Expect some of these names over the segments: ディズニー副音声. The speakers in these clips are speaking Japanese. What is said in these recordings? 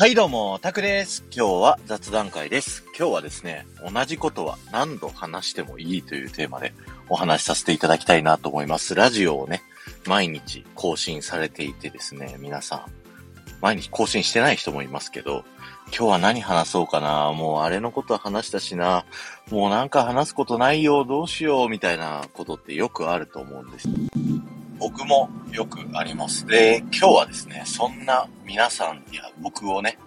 はいどうも、タクです。今日は雑談会です。今日はですね、同じことは何度話してもいいというテーマでお話しさせていただきたいなと思います。ラジオをね、毎日更新されていてですね、皆さん、毎日更新してない人もいますけど、今日は何話そうかな、もうあれのことは話したしな、もうなんか話すことないよ、どうしようみたいなことってよくあると思うんです。僕もよくあります。で、今日はですね、そんな皆さんや僕をね、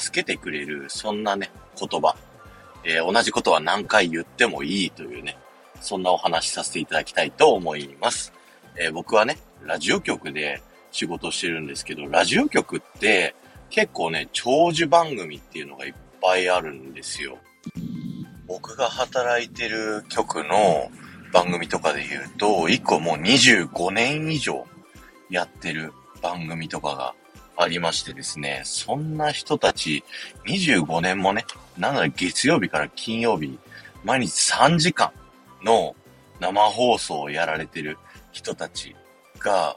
助けてくれる、そんなね、言葉、同じことは何回言ってもいいというね、そんなお話しさせていただきたいと思います。僕はね、ラジオ局で仕事してるんですけど、ラジオ局って結構ね、長寿番組っていうのがいっぱいあるんですよ。僕が働いてる局の番組とかで言うと、1個もう25年以上やってる番組とかがありましてですね、そんな人たち25年もね、なので月曜日から金曜日、毎日3時間の生放送をやられてる人たちが、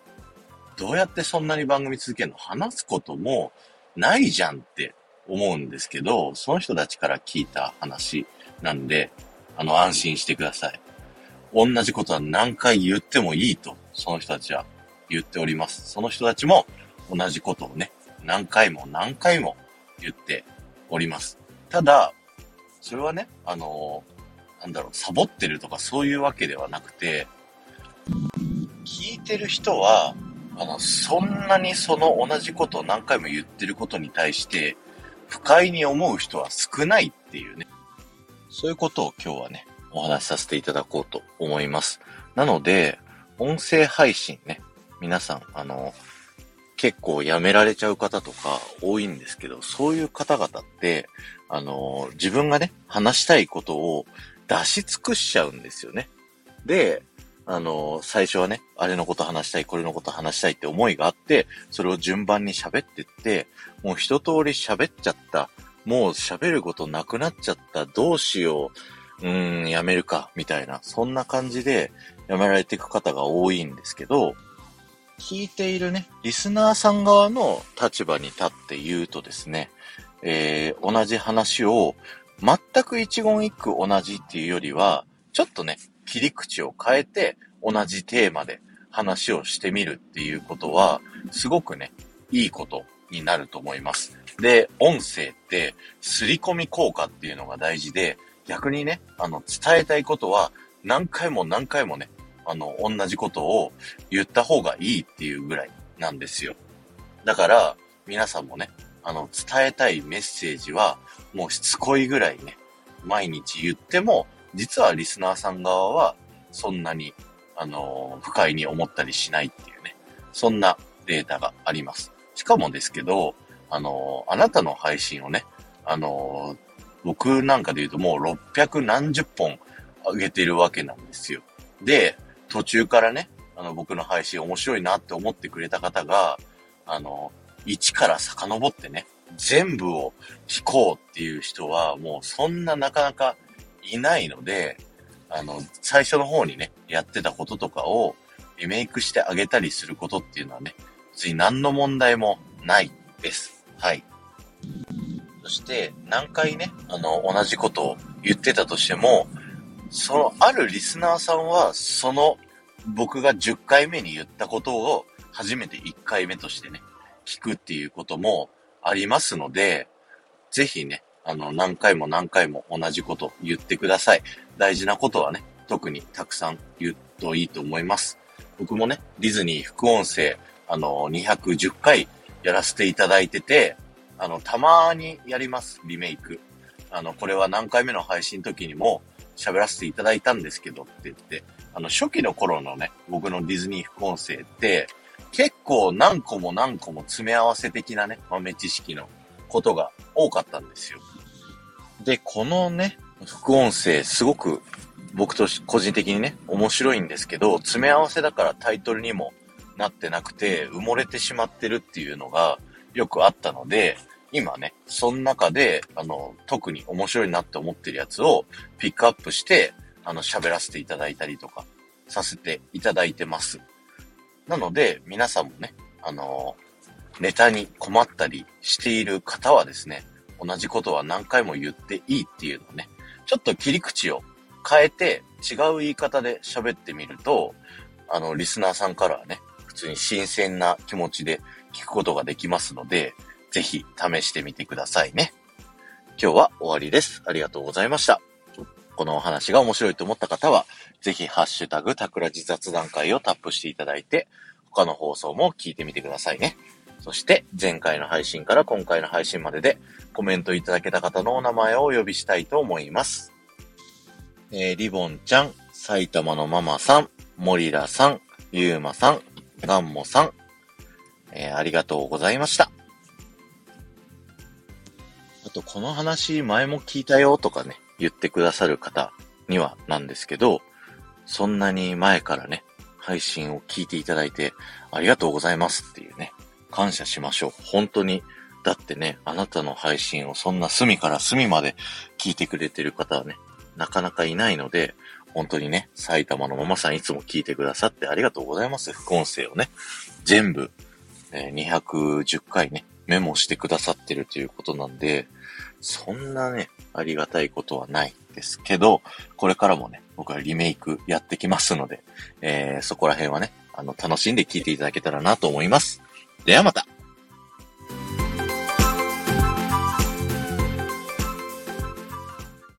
どうやってそんなに番組続けるの？話すこともないじゃんって思うんですけど、その人たちから聞いた話なんで、安心してください。同じことは何回言ってもいいと、その人たちは言っております。その人たちも同じことをね、何回も何回も言っております。ただ、それはね、サボってるとかそういうわけではなくて、聞いてる人は、そんなにその同じことを何回も言ってることに対して、不快に思う人は少ないっていうね、そういうことを今日はね、お話しさせていただこうと思います。なので、音声配信ね、皆さん、結構やめられちゃう方とか多いんですけど、そういう方々って、自分がね、話したいことを出し尽くしちゃうんですよね。で、最初はね、あれのこと話したい、これのこと話したいって思いがあって、それを順番に喋ってって、もう一通り喋っちゃった、もう喋ることなくなっちゃった、どうしよう、やめるか、みたいな、そんな感じでやめられていく方が多いんですけど、聞いているね、リスナーさん側の立場に立って言うとですね、同じ話を全く一言一句同じっていうよりは、ちょっとね、切り口を変えて同じテーマで話をしてみるっていうことは、すごくね、いいことになると思います。で、音声って、刷り込み効果っていうのが大事で、逆にね、伝えたいことは何回も何回もね、同じことを言った方がいいっていうぐらいなんですよ。だから、皆さんもね、伝えたいメッセージは、もうしつこいぐらいね、毎日言っても、実はリスナーさん側は、そんなに、不快に思ったりしないっていうね、そんなデータがあります。しかもですけど、あなたの配信をね、僕なんかで言うともう600何十本上げてるわけなんですよ。で、途中からね、僕の配信面白いなって思ってくれた方が、1から遡ってね、全部を聞こうっていう人はもうそんななかなかいないので、最初の方にね、やってたこととかをリメイクしてあげたりすることっていうのはね、別に何の問題もないです。はい。そして何回ね、同じことを言ってたとしても、そのあるリスナーさんは、その僕が10回目に言ったことを初めて1回目としてね、聞くっていうこともありますので、ぜひね、何回も何回も同じこと言ってください。大事なことはね、特にたくさん言うといいと思います。僕もね、ディズニー副音声、210回やらせていただいてて、たまにやります、リメイク。これは何回目の配信の時にも喋らせていただいたんですけどって言って、初期の頃のね、僕のディズニー副音声って、結構何個も何個も詰め合わせ的なね、豆知識のことが多かったんですよ。で、このね、副音声、すごく僕と個人的にね、面白いんですけど、詰め合わせだからタイトルにもなってなくて、埋もれてしまってるっていうのがよくあったので、今ね、その中で、特に面白いなって思ってるやつをピックアップして、喋らせていただいたりとかさせていただいてます。なので、皆さんもね、ネタに困ったりしている方はですね、同じことは何回も言っていいっていうのをね、ちょっと切り口を変えて違う言い方で喋ってみると、リスナーさんからはね、普通に新鮮な気持ちで聞くことができますので、ぜひ試してみてくださいね。今日は終わりです。ありがとうございました。このお話が面白いと思った方は、ぜひハッシュタグたくらじ雑談会をタップしていただいて、他の放送も聞いてみてくださいね。そして前回の配信から今回の配信まででコメントいただけた方のお名前をお呼びしたいと思います。リボンちゃん、埼玉のママさん、モリラさん、ユーマさん、ガンモさん、ありがとうございました。あとこの話前も聞いたよとかね、言ってくださる方にはなんですけど、そんなに前からね、配信を聞いていただいてありがとうございますっていうね、感謝しましょう。本当に。だってね、あなたの配信をそんな隅から隅まで聞いてくれてる方はね、なかなかいないので、本当にね、埼玉のママさんいつも聞いてくださってありがとうございます。副音声をね、全部、210回ね、メモしてくださってるということなんで、そんなね、ありがたいことはないですけど、これからもね、僕はリメイクやってきますので、そこら辺はね、楽しんで聞いていただけたらなと思います。ではまた。